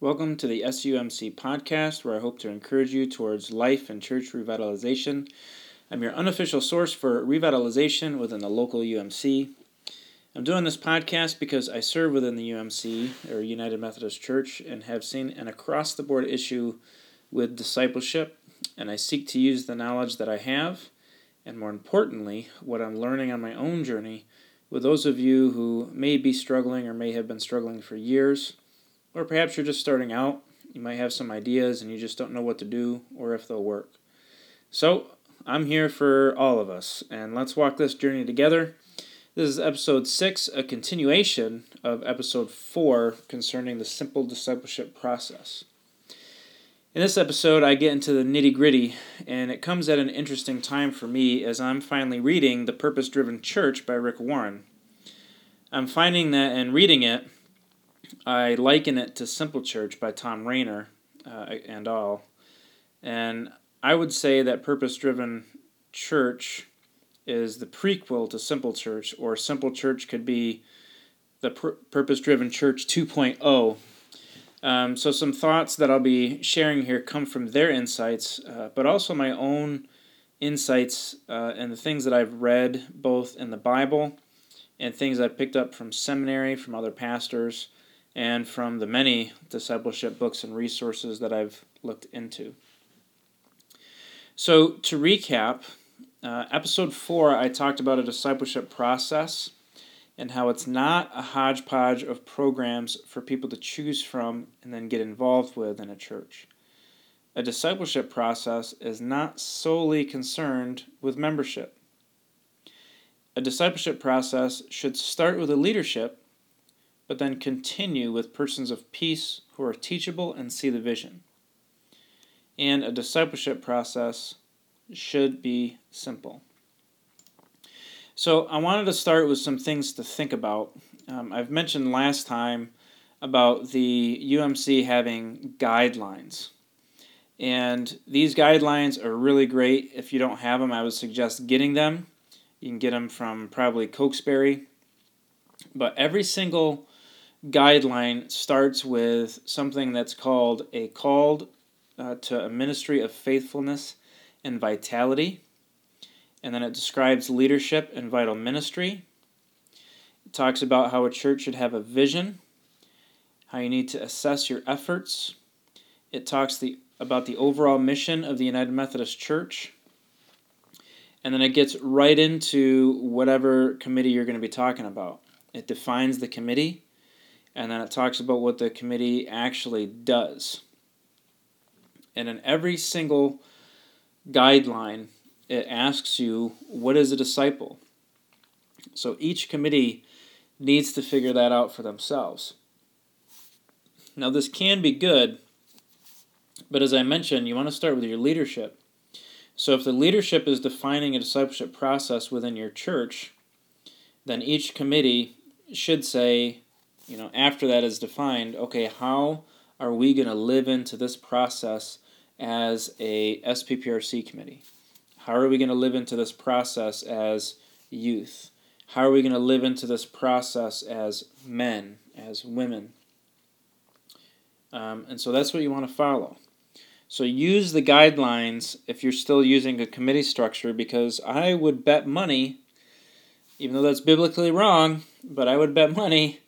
Welcome to the SUMC podcast, where I hope to encourage you towards life and church revitalization. I'm your unofficial source for revitalization within the local UMC. I'm doing this podcast because I serve within the UMC, or United Methodist Church, and have seen an across-the-board issue with discipleship, and I seek to use the knowledge that I have, and more importantly, what I'm learning on my own journey with those of you who may be struggling or may have been struggling for years. Or perhaps you're just starting out, you might have some ideas and you just don't know what to do or if they'll work. So, I'm here for all of us, and let's walk this journey together. This is episode 6, a continuation of episode 4 concerning the simple discipleship process. In this episode, I get into the nitty-gritty, and it comes at an interesting time for me as I'm finally reading The Purpose-Driven Church by Rick Warren. I'm finding that in reading it, I liken it to Simple Church by Thom Rainer and all. And I would say that Purpose-Driven Church is the prequel to Simple Church, or Simple Church could be the Purpose-Driven Church 2.0. So some thoughts that I'll be sharing here come from their insights, but also my own insights and the things that I've read both in the Bible and things I've picked up from seminary, from other pastors, and from the many discipleship books and resources that I've looked into. So to recap, episode 4, I talked about a discipleship process and how it's not a hodgepodge of programs for people to choose from and then get involved with in a church. A discipleship process is not solely concerned with membership. A discipleship process should start with a leadership, but then continue with persons of peace who are teachable and see the vision. And a discipleship process should be simple. So I wanted to start with some things to think about. I've mentioned last time about the UMC having guidelines. And these guidelines are really great. If you don't have them, I would suggest getting them. You can get them from probably Cokesbury. But every single guideline starts with something that's called a called to a ministry of faithfulness and vitality, and then it describes leadership and vital ministry. It talks about how a church should have a vision, how you need to assess your efforts. It talks about the overall mission of the United Methodist Church, and then it gets right into whatever committee you're going to be talking about. It defines the committee, and then it talks about what the committee actually does. And in every single guideline, it asks you, what is a disciple? So each committee needs to figure that out for themselves. Now, this can be good, but as I mentioned, you want to start with your leadership. So if the leadership is defining a discipleship process within your church, then each committee should say, you know, after that is defined, okay, how are we going to live into this process as a SPPRC committee? How are we going to live into this process as youth? How are we going to live into this process as men, as women? And so that's what you want to follow. So use the guidelines if you're still using a committee structure, because I would bet money, even though that's biblically wrong, but I would bet money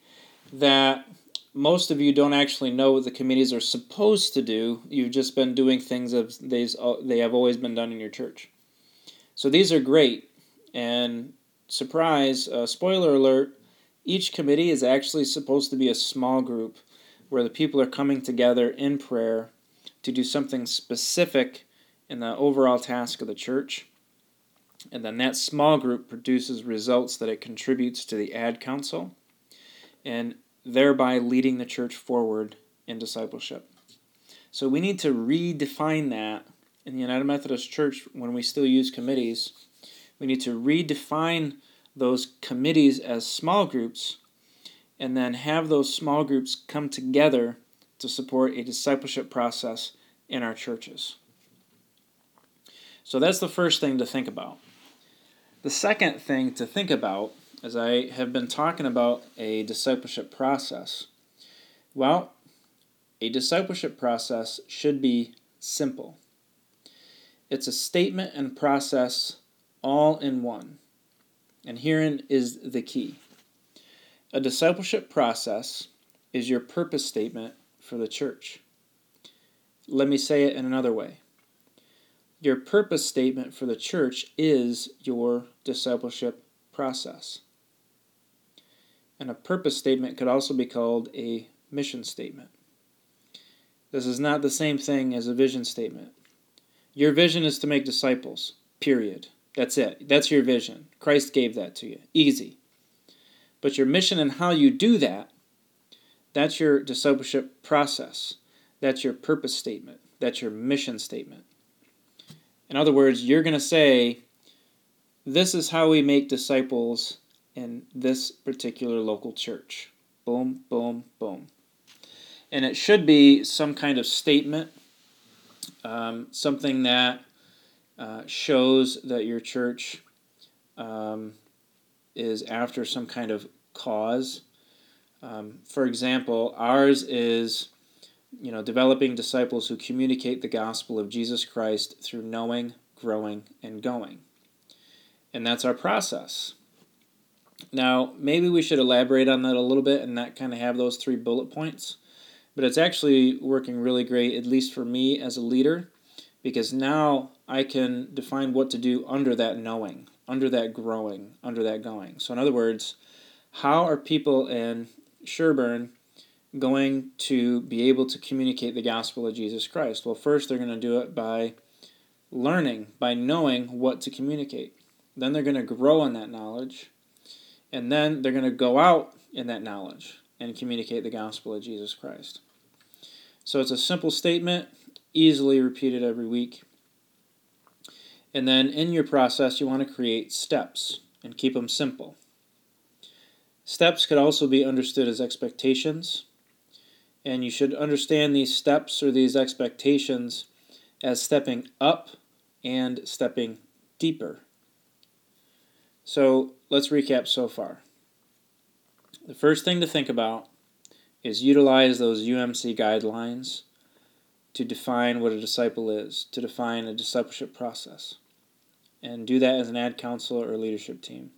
that most of you don't actually know what the committees are supposed to do. You've just been doing things as they have always been done in your church. So these are great. And surprise, spoiler alert, each committee is actually supposed to be a small group where the people are coming together in prayer to do something specific in the overall task of the church. And then that small group produces results that it contributes to the ad council, and thereby leading the church forward in discipleship. So we need to redefine that in the United Methodist Church when we still use committees. We need to redefine those committees as small groups, and then have those small groups come together to support a discipleship process in our churches. So that's the first thing to think about. The second thing to think about, as I have been talking about a discipleship process, well, A discipleship process should be simple. It's a statement and process all in one. And herein is the key. A discipleship process is your purpose statement for the church. Let me say it in another way. Your purpose statement for the church is your discipleship process. And a purpose statement could also be called a mission statement. This is not the same thing as a vision statement. Your vision is to make disciples, period. That's it. That's your vision. Christ gave that to you. Easy. But your mission and how you do that, that's your discipleship process. That's your purpose statement. That's your mission statement. In other words, you're going to say, this is how we make disciples in this particular local church. Boom, boom, boom. And it should be some kind of statement, something that shows that your church is after some kind of cause. For example, ours is, developing disciples who communicate the gospel of Jesus Christ through knowing, growing, and going. And that's our process. Now, maybe we should elaborate on that a little bit and not kind of have those three bullet points. But it's actually working really great, at least for me as a leader, because now I can define what to do under that knowing, under that growing, under that going. So in other words, how are people in Sherburn going to be able to communicate the gospel of Jesus Christ? Well, first they're going to do it by learning, by knowing what to communicate. Then they're going to grow in that knowledge, and then they're going to go out in that knowledge and communicate the gospel of Jesus Christ. So it's a simple statement, easily repeated every week. And then in your process, you want to create steps and keep them simple. Steps could also be understood as expectations, and you should understand these steps or these expectations as stepping up and stepping deeper. So let's recap so far. The first thing to think about is utilize those UMC guidelines to define what a disciple is, to define a discipleship process, and do that as an ad council or leadership team.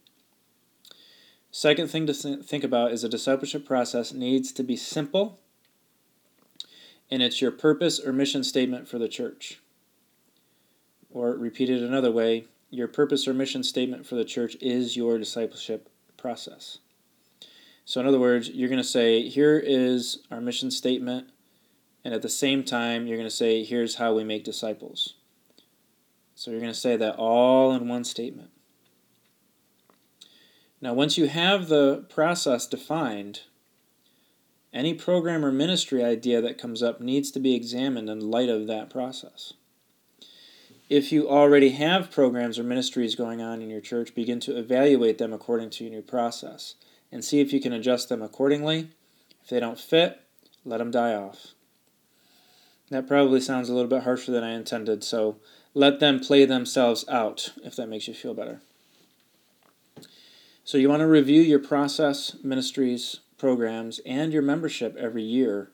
Second thing to think about is a discipleship process needs to be simple, and it's your purpose or mission statement for the church. Or repeated another way, your purpose or mission statement for the church is your discipleship process. So in other words, you're going to say, here is our mission statement, and at the same time, you're going to say, here's how we make disciples. So you're going to say that all in one statement. Now, once you have the process defined, any program or ministry idea that comes up needs to be examined in light of that process. If you already have programs or ministries going on in your church, begin to evaluate them according to your new process, and see if you can adjust them accordingly. If they don't fit, let them die off. That probably sounds a little bit harsher than I intended, so let them play themselves out, if that makes you feel better. So you want to review your process, ministries, programs, and your membership every year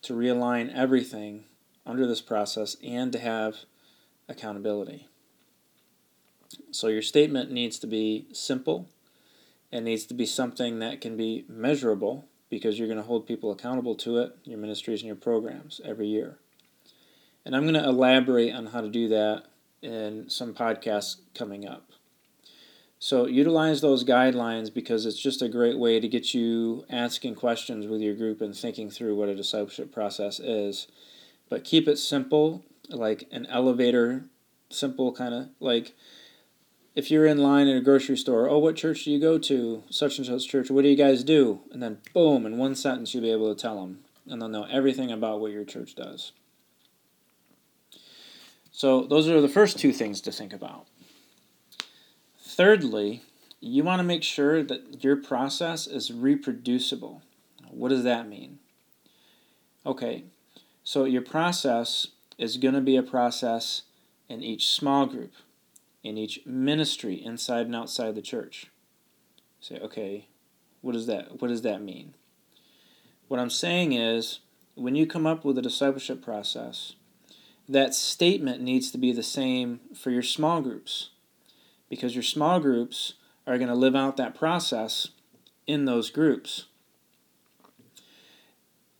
to realign everything under this process and to have accountability. So your statement needs to be simple. It needs to be something that can be measurable because you're going to hold people accountable to it, your ministries and your programs every year. And I'm going to elaborate on how to do that in some podcasts coming up. So utilize those guidelines because it's just a great way to get you asking questions with your group and thinking through what a discipleship process is. But keep it simple, like an elevator, simple kind of like, if you're in line at a grocery store, oh, what church do you go to? Such and such church. What do you guys do? And then, boom, in one sentence you'll be able to tell them. And they'll know everything about what your church does. So those are the first two things to think about. Thirdly, you want to make sure that your process is reproducible. What does that mean? Okay, so your process is going to be a process in each small group, in each ministry, inside and outside the church. Say, okay, what does that mean? What I'm saying is, when you come up with a discipleship process, that statement needs to be the same for your small groups, because your small groups are going to live out that process in those groups.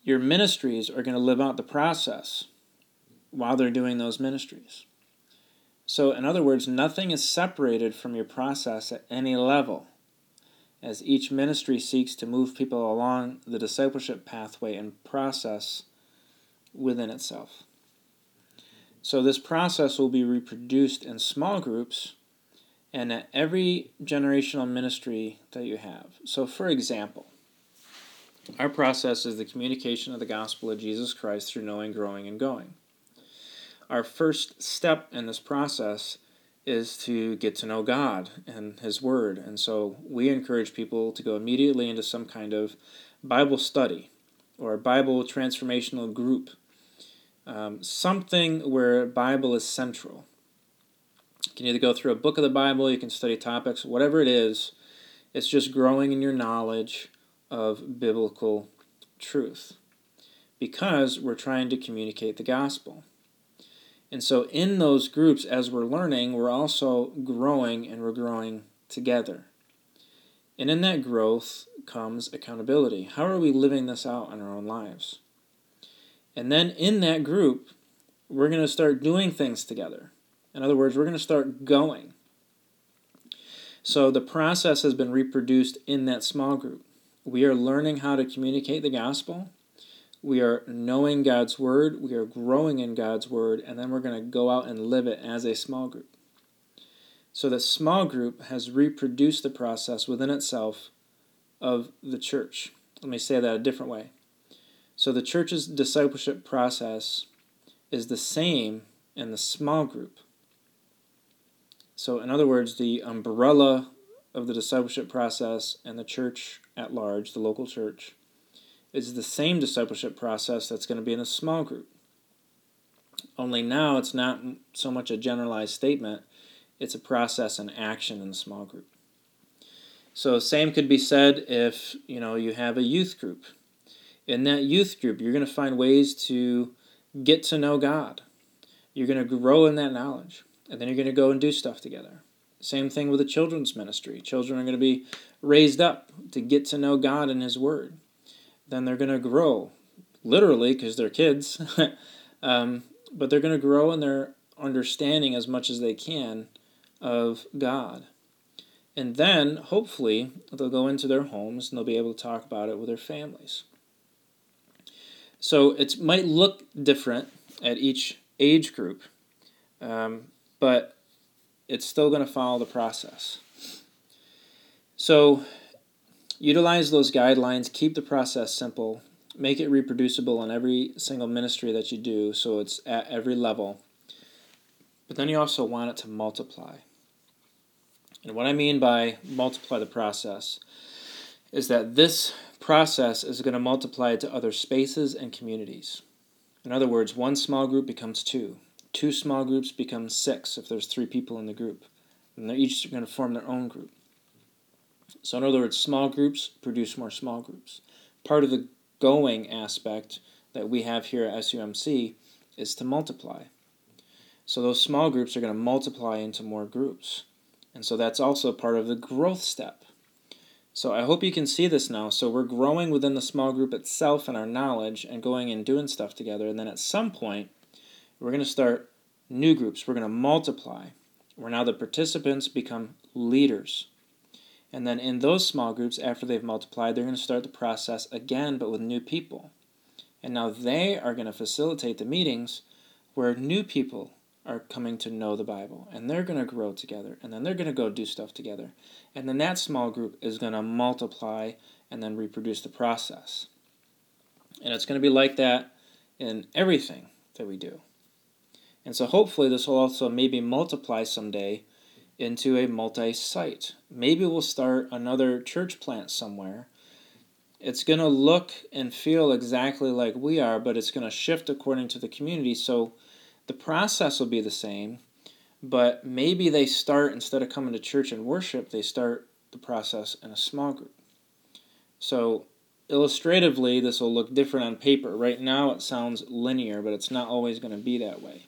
Your ministries are going to live out the process while they're doing those ministries. So, in other words, nothing is separated from your process at any level, as each ministry seeks to move people along the discipleship pathway and process within itself. So this process will be reproduced in small groups and at every generational ministry that you have. So for example, our process is the communication of the gospel of Jesus Christ through knowing, growing, and going. Our first step in this process is to get to know God and His Word. And so we encourage people to go immediately into some kind of Bible study or Bible transformational group, something where Bible is central. You can either go through a book of the Bible, you can study topics, whatever it is, it's just growing in your knowledge of biblical truth, because we're trying to communicate the gospel. And so in those groups, as we're learning, we're also growing, and we're growing together. And in that growth comes accountability. How are we living this out in our own lives? And then in that group, we're going to start doing things together. In other words, we're going to start going. So the process has been reproduced in that small group. We are learning how to communicate the gospel. We are knowing God's Word, we are growing in God's Word, and then we're going to go out and live it as a small group. So the small group has reproduced the process within itself of the church. Let me say that a different way. So the church's discipleship process is the same in the small group. So in other words, the umbrella of the discipleship process and the church at large, the local church, is the same discipleship process that's going to be in a small group. Only now it's not so much a generalized statement, it's a process and action in a small group. So same could be said if, you have a youth group. In that youth group, you're going to find ways to get to know God. You're going to grow in that knowledge, and then you're going to go and do stuff together. Same thing with the children's ministry. Children are going to be raised up to get to know God and His Word. Then they're going to grow, literally, because they're kids, but they're going to grow in their understanding as much as they can of God. And then, hopefully, they'll go into their homes and they'll be able to talk about it with their families. So it might look different at each age group, but it's still going to follow the process. So utilize those guidelines, keep the process simple, make it reproducible in every single ministry that you do so it's at every level. But then you also want it to multiply. And what I mean by multiply the process is that this process is going to multiply to other spaces and communities. In other words, one small group becomes two. Two small groups become six if there's three people in the group. And they're each going to form their own group. So in other words, small groups produce more small groups. Part of the going aspect that we have here at SUMC is to multiply. So those small groups are going to multiply into more groups. And so that's also part of the growth step. So I hope you can see this now. So we're growing within the small group itself and our knowledge and going and doing stuff together. And then at some point, we're going to start new groups. We're going to multiply. Where now the participants become leaders. And then in those small groups, after they've multiplied, they're going to start the process again, but with new people. And now they are going to facilitate the meetings where new people are coming to know the Bible. And they're going to grow together. And then they're going to go do stuff together. And then that small group is going to multiply and then reproduce the process. And it's going to be like that in everything that we do. And so hopefully this will also maybe multiply someday into a multi-site. Maybe we'll start another church plant somewhere. It's going to look and feel exactly like we are, but it's going to shift according to the community. So the process will be the same, but maybe they start, instead of coming to church and worship, they start the process in a small group. So illustratively, this will look different on paper. Right now it sounds linear, but it's not always going to be that way.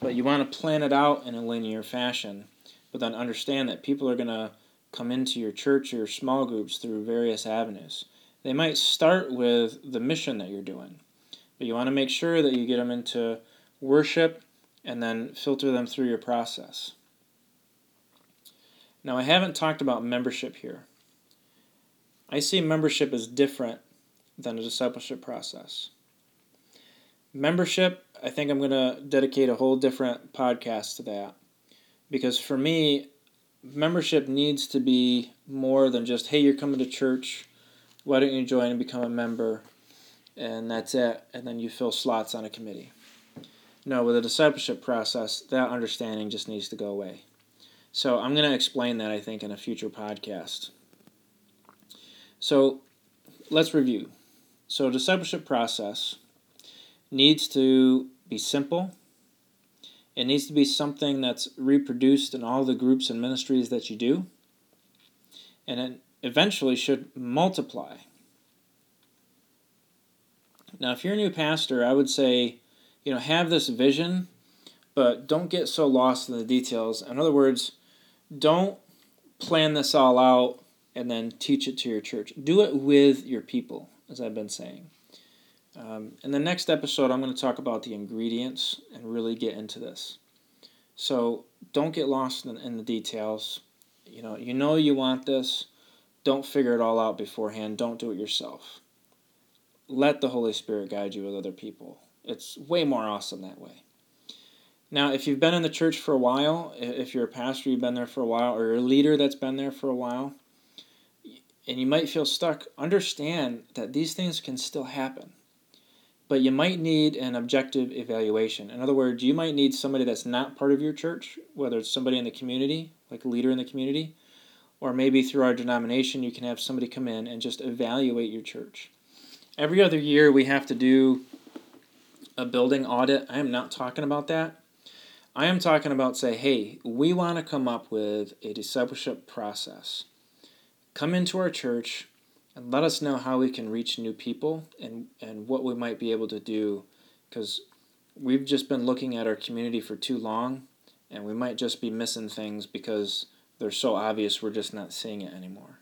But you want to plan it out in a linear fashion, but then understand that people are going to come into your church or small groups through various avenues. They might start with the mission that you're doing, but you want to make sure that you get them into worship and then filter them through your process. Now, I haven't talked about membership here. I see membership as different than a discipleship process. Membership, I think I'm going to dedicate a whole different podcast to that, because for me, membership needs to be more than just, hey, you're coming to church, why don't you join and become a member, and that's it, and then you fill slots on a committee. No, with a discipleship process, that understanding just needs to go away. So I'm going to explain that, I think, in a future podcast. So let's review. So discipleship process needs to be simple. It needs to be something that's reproduced in all the groups and ministries that you do. And it eventually should multiply. Now, if you're a new pastor, I would say, you know, have this vision, but don't get so lost in the details. In other words, don't plan this all out and then teach it to your church. Do it with your people, as I've been saying. In the next episode, I'm going to talk about the ingredients and really get into this. So don't get lost in the details. You know you want this. Don't figure it all out beforehand. Don't do it yourself. Let the Holy Spirit guide you with other people. It's way more awesome that way. Now, if you've been in the church for a while, if you're a pastor, you've been there for a while, or you're a leader that's been there for a while, and you might feel stuck, understand that these things can still happen. But you might need an objective evaluation. In other words, you might need somebody that's not part of your church, whether it's somebody in the community, like a leader in the community, or maybe through our denomination, you can have somebody come in and just evaluate your church. Every other year, we have to do a building audit. I am not talking about that. I am talking about, say, hey, we want to come up with a discipleship process. Come into our church and let us know how we can reach new people and what we might be able to do, because we've just been looking at our community for too long, and we might just be missing things because they're so obvious we're just not seeing it anymore.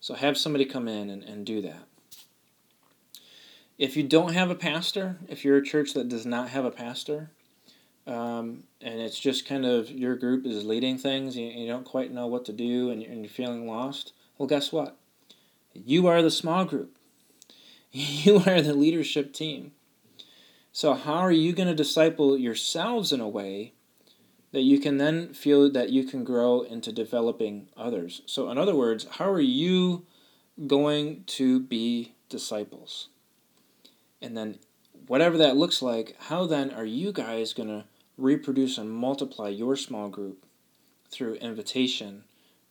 So have somebody come in and do that. If you don't have a pastor, if you're a church that does not have a pastor, and it's just kind of your group is leading things, you don't quite know what to do and you're feeling lost, well, guess what? You are the small group. You are the leadership team. So how are you going to disciple yourselves in a way that you can then feel that you can grow into developing others? So in other words, how are you going to be disciples? And then whatever that looks like, how then are you guys going to reproduce and multiply your small group through invitation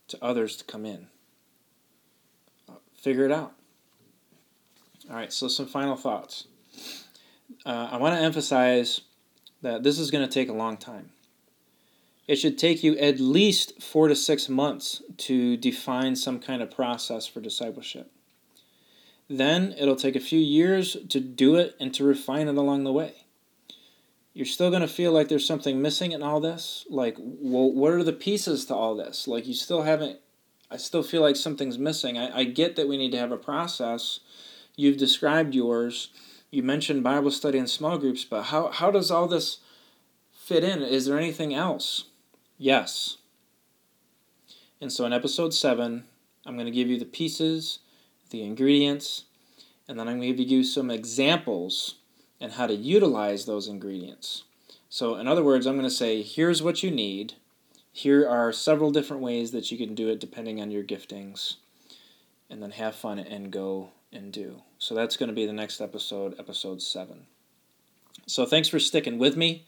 to others to come in? Figure it out. All right, so some final thoughts. I want to emphasize that this is going to take a long time. It should take you at least 4 to 6 months to define some kind of process for discipleship. Then it'll take a few years to do it and to refine it along the way. You're still going to feel like there's something missing in all this. Like, well, what are the pieces to all this? Like, you still haven't, I still feel like something's missing. I get that we need to have a process. You've described yours. You mentioned Bible study and small groups, but how does all this fit in? Is there anything else? Yes. And so in episode 7, I'm going to give you the pieces, the ingredients, and then I'm going to give you some examples and how to utilize those ingredients. So in other words, I'm going to say, here's what you need. Here are several different ways that you can do it depending on your giftings. And then have fun and go and do. So that's going to be the next episode, episode 7. So thanks for sticking with me.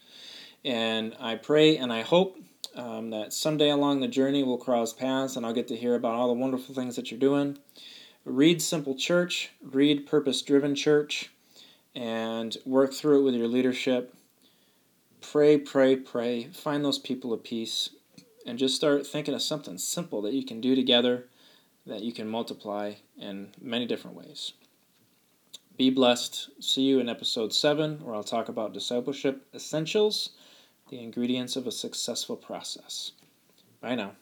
And I pray and I hope that someday along the journey we'll cross paths and I'll get to hear about all the wonderful things that you're doing. Read Simple Church. Read Purpose-Driven Church. And work through it with your leadership. Pray, pray, pray. Find those people of peace. And just start thinking of something simple that you can do together, that you can multiply in many different ways. Be blessed. See you in episode 7, where I'll talk about discipleship essentials, the ingredients of a successful process. Bye now.